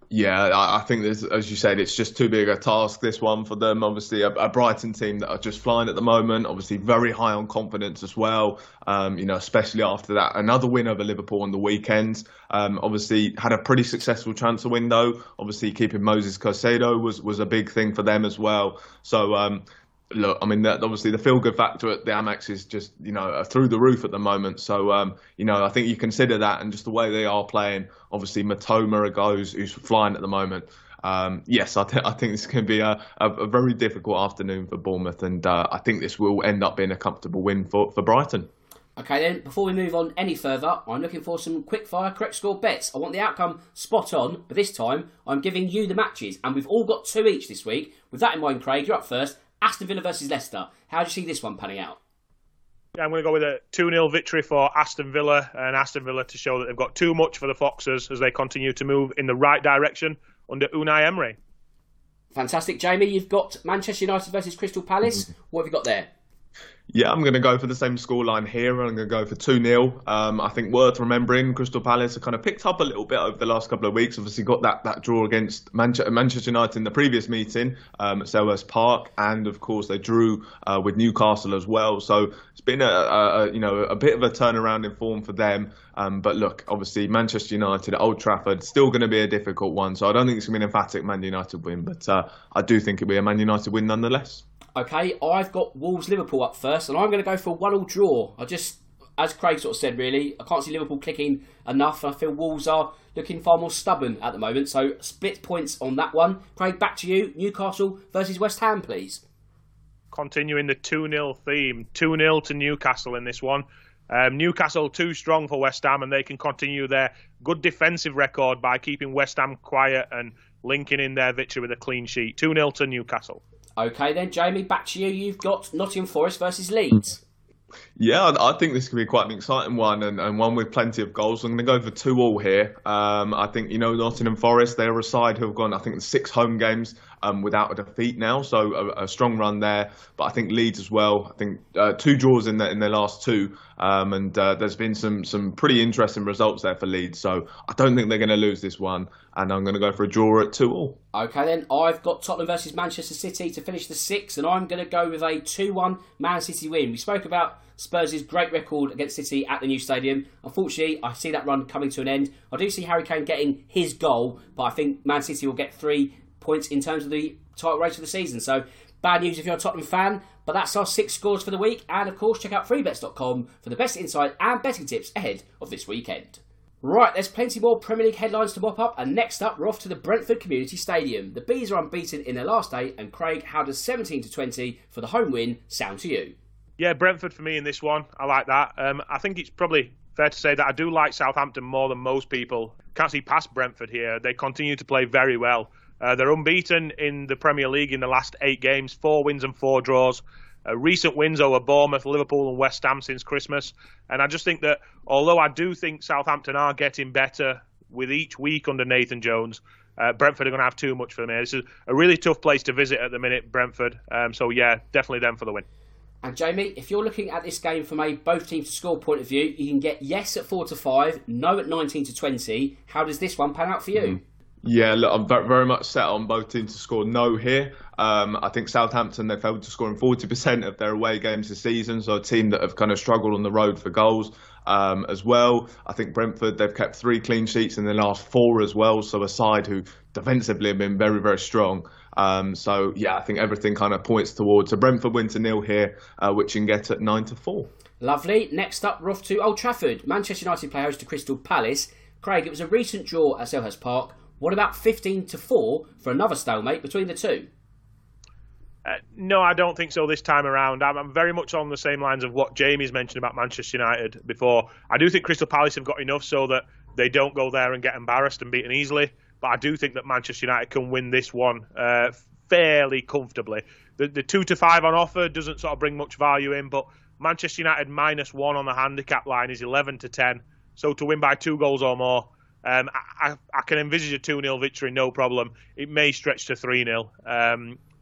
Yeah, I think, as you said, it's just too big a task, this one, for them. Obviously, a Brighton team that are just flying at the moment, obviously very high on confidence as well, especially after that, another win over Liverpool on the weekend. Obviously, had a pretty successful transfer window. Obviously, keeping Moses Caicedo was a big thing for them as well. So, look, I mean, obviously the feel-good factor at the Amex is just, through the roof at the moment. So, I think you consider that and just the way they are playing. Obviously, Matoma goes, who's flying at the moment. I think this can be a very difficult afternoon for Bournemouth, and I think this will end up being a comfortable win for Brighton. Okay, then, before we move on any further, I'm looking for some quick-fire correct score bets. I want the outcome spot on, but this time I'm giving you the matches, and we've all got two each this week. With that in mind, Craig, you're up first. Aston Villa versus Leicester. How do you see this one panning out? Yeah, I'm going to go with a 2-0 victory for Aston Villa, and Aston Villa to show that they've got too much for the Foxes as they continue to move in the right direction under Unai Emery. Fantastic, Jamie. You've got Manchester United versus Crystal Palace. Mm-hmm. What have you got there? Yeah, I'm going to go for the same scoreline here. I'm going to go for 2-0. I think worth remembering, Crystal Palace have kind of picked up a little bit over the last couple of weeks. Obviously got that draw against Manchester United in the previous meeting at Selhurst Park. And, of course, they drew with Newcastle as well. So it's been a bit of a turnaround in form for them. But look, obviously, Manchester United at Old Trafford, still going to be a difficult one. So I don't think it's going to be an emphatic Man United win. But I do think it'll be a Man United win nonetheless. Okay, I've got Wolves-Liverpool up first, and I'm going to go for a 1-1 draw. I just, as Craig sort of said, really, I can't see Liverpool clicking enough, and I feel Wolves are looking far more stubborn at the moment, so split points on that one. Craig, back to you. Newcastle versus West Ham, please. Continuing the 2-0 theme, 2-0 to Newcastle in this one. Newcastle too strong for West Ham, and they can continue their good defensive record by keeping West Ham quiet and linking in their victory with a clean sheet. 2-0 to Newcastle. OK then, Jamie, back to you. You've got Nottingham Forest versus Leeds. Yeah, I think this could be quite an exciting one and one with plenty of goals. I'm going to go for 2-2 here. I think, Nottingham Forest, they're a side who have gone, I think, 6 home games without a defeat now. So a strong run there. But I think Leeds as well. I think 2 draws in their last 2. And there's been some pretty interesting results there for Leeds. So I don't think they're going to lose this one. And I'm going to go for a draw at 2-2. OK, then. I've got Tottenham versus Manchester City to finish the 6th. And I'm going to go with a 2-1 Man City win. We spoke about Spurs' great record against City at the new stadium. Unfortunately, I see that run coming to an end. I do see Harry Kane getting his goal. But I think Man City will get 3 points in terms of the title race for the season. So bad news if you're a Tottenham fan, but that's our 6 scores for the week. And of course, check out freebets.com for the best insight and betting tips ahead of this weekend. Right, there's plenty more Premier League headlines to mop up, and next up we're off to the Brentford Community Stadium. The Bees are unbeaten in their last 8, and Craig, how does 17-20 for the home win sound to you? Yeah, Brentford for me in this one. I like that. I think it's probably fair to say that I do like Southampton more than most people. Can't see past Brentford here. They continue to play very well. They're unbeaten in the Premier League in the last 8 games, 4 wins and 4 draws. Recent wins over Bournemouth, Liverpool and West Ham since Christmas. And I just think that, although I do think Southampton are getting better with each week under Nathan Jones, Brentford are going to have too much for them here. This is a really tough place to visit at the minute, Brentford. So yeah, definitely them for the win. And Jamie, if you're looking at this game from a both teams to score point of view, you can get yes at 4-5, no at 19-20. How does this one pan out for you? Yeah, look, I'm very much set on both teams to score no here. I think Southampton, they failed to score in 40% of their away games this season, so a team that have kind of struggled on the road for goals as well. I think Brentford, they've kept 3 clean sheets in the last 4 as well, so a side who defensively have been very, very strong. So, yeah, I think everything kind of points towards a Brentford win to nil here, which you can get at 9-4. Lovely. Next up, we're off to Old Trafford. Manchester United play host to Crystal Palace. Craig, it was a recent draw at Selhurst Park. What about 15-4 for another stalemate between the two? No, I don't think so this time around. I'm very much on the same lines of what Jamie's mentioned about Manchester United before. I do think Crystal Palace have got enough so that they don't go there and get embarrassed and beaten easily. But I do think that Manchester United can win this one fairly comfortably. The 2-5 on offer doesn't sort of bring much value in, but Manchester United -1 on the handicap line is 11-10. So to win by 2 goals or more, I can envisage a 2-0 victory, no problem. It may stretch to 3-0.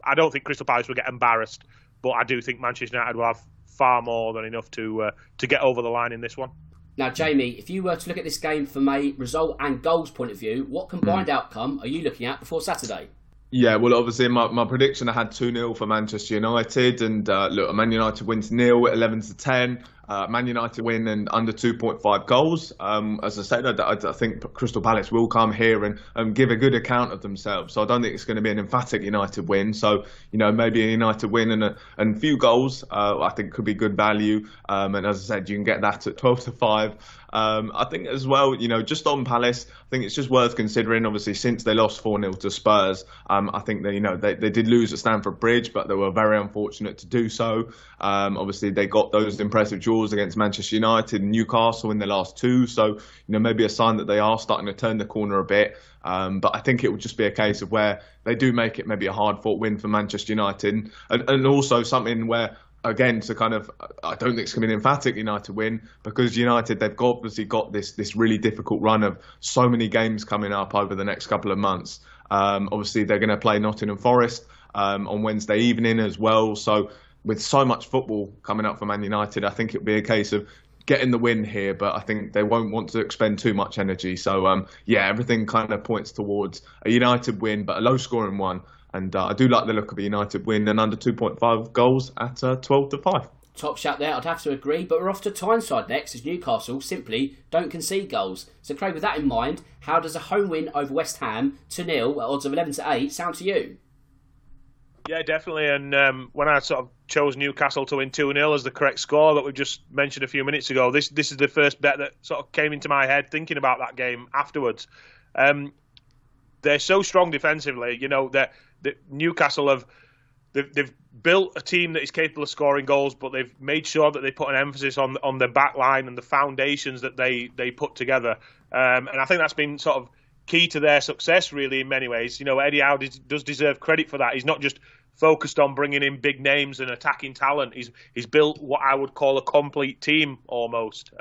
I don't think Crystal Palace will get embarrassed, but I do think Manchester United will have far more than enough to get over the line in this one. Now, Jamie, if you were to look at this game from a result and goals point of view, what combined outcome are you looking at before Saturday? Yeah, well, obviously, my prediction, I had 2-0 for Manchester United. And look, Man United win to nil, 11-10. Man United win and under 2.5 goals. As I said, I think Crystal Palace will come here and give a good account of themselves. So I don't think it's going to be an emphatic United win. So, you know, maybe a United win and a few goals, I think could be good value. And as I said, you can get that at 12-5. I think as well, you know, just on Palace, I think it's just worth considering, obviously, since they lost 4-0 to Spurs, I think that, you know, they did lose at Stamford Bridge, but they were very unfortunate to do so. Obviously, they got those impressive draws against Manchester United and Newcastle in the last 2. So, you know, maybe a sign that they are starting to turn the corner a bit. But I think it will just be a case of where they do make it maybe a hard-fought win for Manchester United. And also something where, again, to kind of, I don't think it's going to be an emphatic United win, because United, they've obviously got this really difficult run of so many games coming up over the next couple of months. Obviously, they're going to play Nottingham Forest on Wednesday evening as well. So with so much football coming up for Man United, I think it'll be a case of getting the win here, but I think they won't want to expend too much energy. So, yeah, everything kind of points towards a United win, but a low-scoring one. And I do like the look of a United win and under 2.5 goals at 12-5. Top shot there, I'd have to agree. But we're off to Tyneside next, as Newcastle simply don't concede goals. So, Craig, with that in mind, how does a home win over West Ham 2-0 at odds of 11-8 sound to you? Yeah, definitely. And when I sort of chose Newcastle to win 2-0 as the correct score that we've just mentioned a few minutes ago, this is the first bet that sort of came into my head thinking about that game afterwards. They're so strong defensively, you know, that Newcastle have they've built a team that is capable of scoring goals, but they've made sure that they put an emphasis on their back line and the foundations that they put together. And I think that's been sort of key to their success, really, in many ways. You know, Eddie Howe does deserve credit for that. He's not just focused on bringing in big names and attacking talent. He's built what I would call a complete team, almost.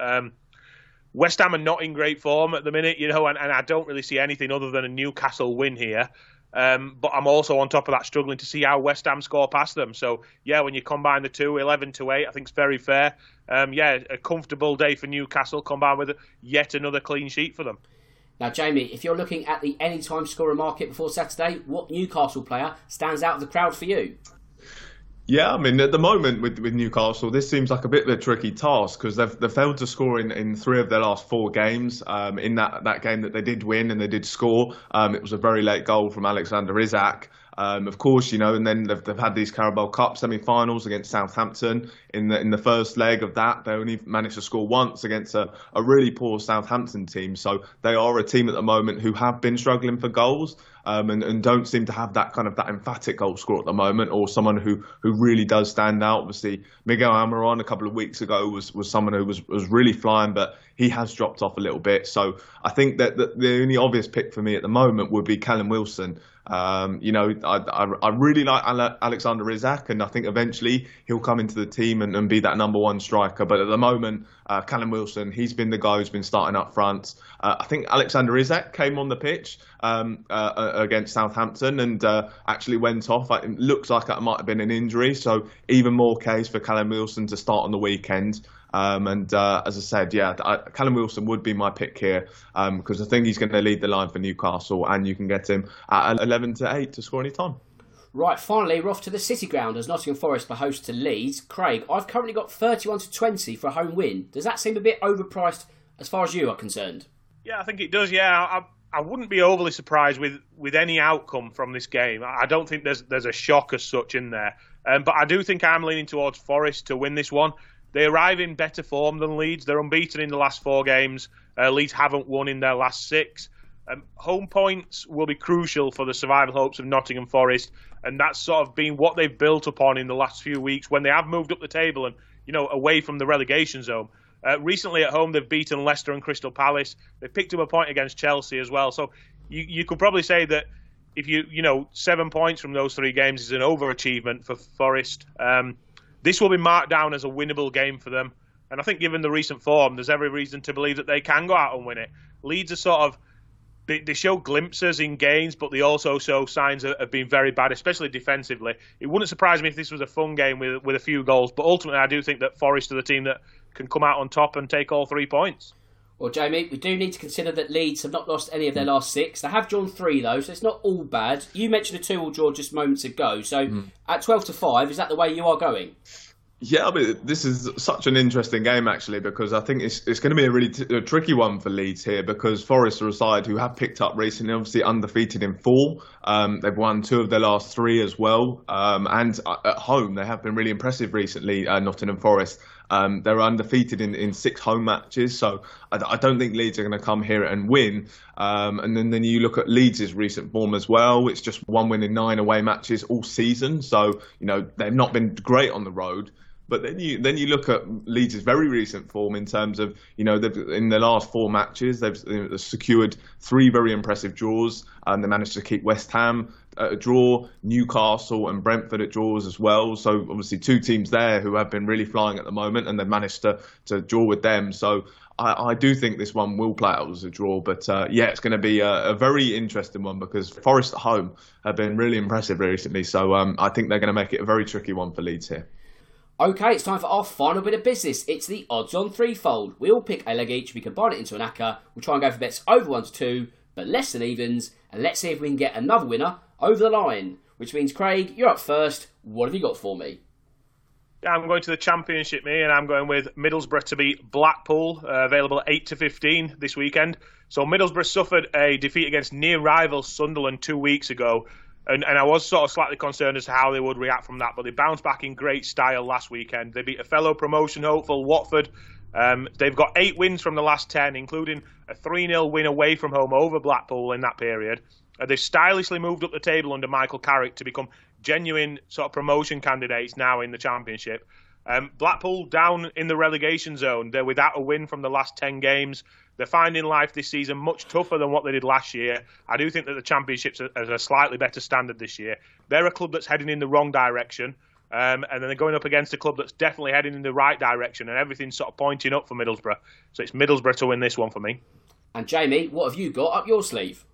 West Ham are not in great form at the minute, you know, and I don't really see anything other than a Newcastle win here. But I'm also, on top of that, struggling to see how West Ham score past them. So, yeah, when you combine the two, 11-8, I think it's very fair. Yeah, a comfortable day for Newcastle combined with yet another clean sheet for them. Now, Jamie, if you're looking at the anytime scorer market before Saturday, what Newcastle player stands out of the crowd for you? Yeah, I mean, at the moment with Newcastle, this seems like a bit of a tricky task because they've failed to score in 3 of their last 4 games. In that game that they did win and they did score, it was a very late goal from Alexander Isak. Of course, you know, and then they've had these Carabao Cup semi-finals against Southampton. In the first leg of that, they only managed to score once against a really poor Southampton team. So they are a team at the moment who have been struggling for goals and don't seem to have that kind of that emphatic goal scorer at the moment, or someone who really does stand out. Obviously, Miguel Almiron a couple of weeks ago was someone who was really flying, but he has dropped off a little bit. So I think that the only obvious pick for me at the moment would be Callum Wilson. You know, I really like Alexander Isak, and I think eventually he'll come into the team and be that number 1 striker. But at the moment, Callum Wilson, he's been the guy who's been starting up front. I think Alexander Isak came on the pitch against Southampton and actually went off. It looks like that might have been an injury, so even more case for Callum Wilson to start on the weekend. As I said, yeah, Callum Wilson would be my pick here because I think he's going to lead the line for Newcastle, and you can get him at 11-8 to score any time. Right, finally, we're off to the City Ground as Nottingham Forest are host to Leeds. Craig, I've currently got 31-20 for a home win. Does that seem a bit overpriced as far as you are concerned? Yeah, I think it does, yeah. I wouldn't be overly surprised with any outcome from this game. I don't think there's a shock as such in there. But I do think I'm leaning towards Forest to win this one. They arrive in better form than Leeds. They're unbeaten in the last 4 games. Leeds haven't won in their last 6. Home points will be crucial for the survival hopes of Nottingham Forest, and that's sort of been what they've built upon in the last few weeks when they have moved up the table and, you know, away from the relegation zone. Recently at home, they've beaten Leicester and Crystal Palace. They've picked up a point against Chelsea as well. So you could probably say that if you 7 points from those three games is an overachievement for Forest. This will be marked down as a winnable game for them. And I think given the recent form, there's every reason to believe that they can go out and win it. Leeds are sort of, they show glimpses in games, but they also show signs of being very bad, especially defensively. It wouldn't surprise me if this was a fun game with a few goals, but ultimately I do think that Forest are the team that can come out on top and take all 3 points. Well, Jamie, we do need to consider that Leeds have not lost any of their last six. They have drawn three, though, so it's not all bad. You mentioned a 2-2 draw just moments ago, so at 12-5, is that the way you are going? Yeah, I mean, this is such an interesting game, actually, because I think it's going to be a really tricky one for Leeds here, because Forest are a side who have picked up recently, obviously undefeated in full. They've won 2 of their last 3 as well. And at home, they have been really impressive recently, Nottingham Forest. They're undefeated in 6 home matches, so I don't think Leeds are going to come here and win. And then you look at Leeds' recent form as well. It's just 1 win in 9 away matches all season, so they've not been great on the road. But then you look at Leeds' very recent form in terms of, in their last 4 matches, they've secured 3 very impressive draws. They managed to keep West Ham at a draw, Newcastle and Brentford at draws as well. So obviously 2 teams there who have been really flying at the moment, and they've managed to draw with them. So I do think this one will play out as a draw. But it's going to be a very interesting one, because Forest at home have been really impressive recently. So I think they're going to make it a very tricky one for Leeds here. OK, it's time for our final bit of business. It's the odds on threefold. We all pick a leg each, we combine it into an acca, we'll try and go for bets over 1 to 2, but less than evens, and let's see if we can get another winner over the line. Which means, Craig, you're up first. What have you got for me? I'm going to the Championship, and I'm going with Middlesbrough to beat Blackpool, available at 8-15 this weekend. So Middlesbrough suffered a defeat against near rival Sunderland 2 weeks ago. And I was sort of slightly concerned as to how they would react from that, but they bounced back in great style last weekend. They beat a fellow promotion hopeful, Watford. They've got 8 wins from the last 10, including a 3-0 win away from home over Blackpool in that period. They've stylishly moved up the table under Michael Carrick to become genuine sort of promotion candidates now in the Championship. Blackpool down in the relegation zone. They're without a win from the last 10 games. They're finding life this season much tougher than what they did last year. I do think that the Championship's at a slightly better standard this year. They're a club that's heading in the wrong direction. And then they're going up against a club that's definitely heading in the right direction. And everything's sort of pointing up for Middlesbrough. So it's Middlesbrough to win this one for me. And Jamie, what have you got up your sleeve?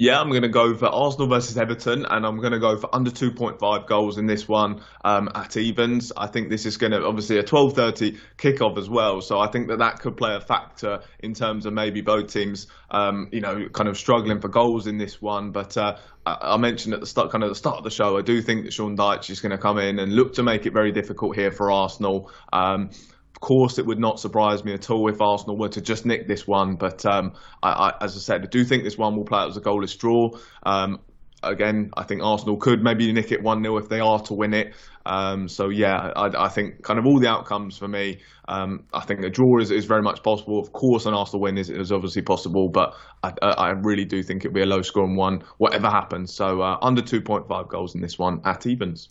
Yeah, I'm going to go for Arsenal versus Everton, and I'm going to go for under 2.5 goals in this one at evens. I think this is going to, obviously, a 12:30 kickoff as well, so I think that could play a factor in terms of maybe both teams, kind of struggling for goals in this one. But I mentioned at the start of the show, I do think that Sean Dyche is going to come in and look to make it very difficult here for Arsenal. Of course, it would not surprise me at all if Arsenal were to just nick this one. But as I said, I do think this one will play out as a goalless draw. Again, I think Arsenal could maybe nick it 1-0 if they are to win it. I think kind of all the outcomes for me, I think a draw is very much possible. Of course, an Arsenal win is obviously possible. But I really do think it'll be a low-scoring one, whatever happens. So under 2.5 goals in this one at evens.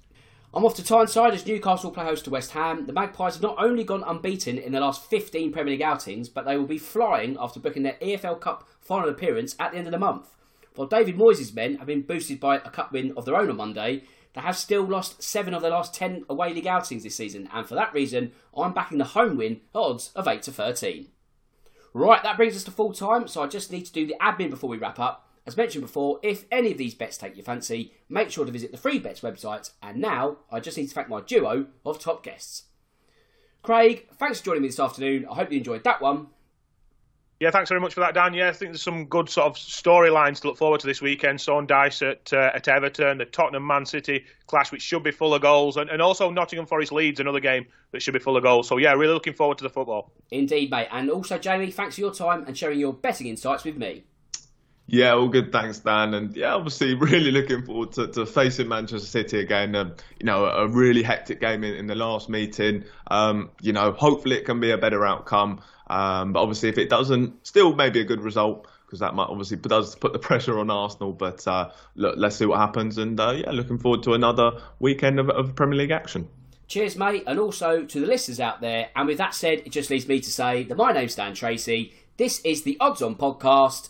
I'm off to Tyneside as Newcastle play host to West Ham. The Magpies have not only gone unbeaten in their last 15 Premier League outings, but they will be flying after booking their EFL Cup final appearance at the end of the month. While David Moyes' men have been boosted by a cup win of their own on Monday, they have still lost 7 of their last 10 away league outings this season, and for that reason, I'm backing the home win at odds of 8-13. Right, that brings us to full time, so I just need to do the admin before we wrap up. As mentioned before, if any of these bets take your fancy, make sure to visit the free bets website. And now, I just need to thank my duo of top guests. Craig, thanks for joining me this afternoon. I hope you enjoyed that one. Yeah, thanks very much for that, Dan. Yeah, I think there's some good sort of storylines to look forward to this weekend. Sean Dyche at Everton, the Tottenham-Man City clash, which should be full of goals. And also Nottingham Forest-Leeds, another game that should be full of goals. So, yeah, really looking forward to the football. Indeed, mate. And also, Jamie, thanks for your time and sharing your betting insights with me. Yeah, all good. Thanks, Dan. And yeah, obviously really looking forward to facing Manchester City again. A really hectic game in the last meeting. Hopefully it can be a better outcome. But obviously if it doesn't, still maybe a good result, because that might obviously does put the pressure on Arsenal. But look, let's see what happens. And looking forward to another weekend of Premier League action. Cheers, mate, and also to the listeners out there. And with that said, it just leaves me to say that my name's Dan Tracy. This is the Odds On Podcast.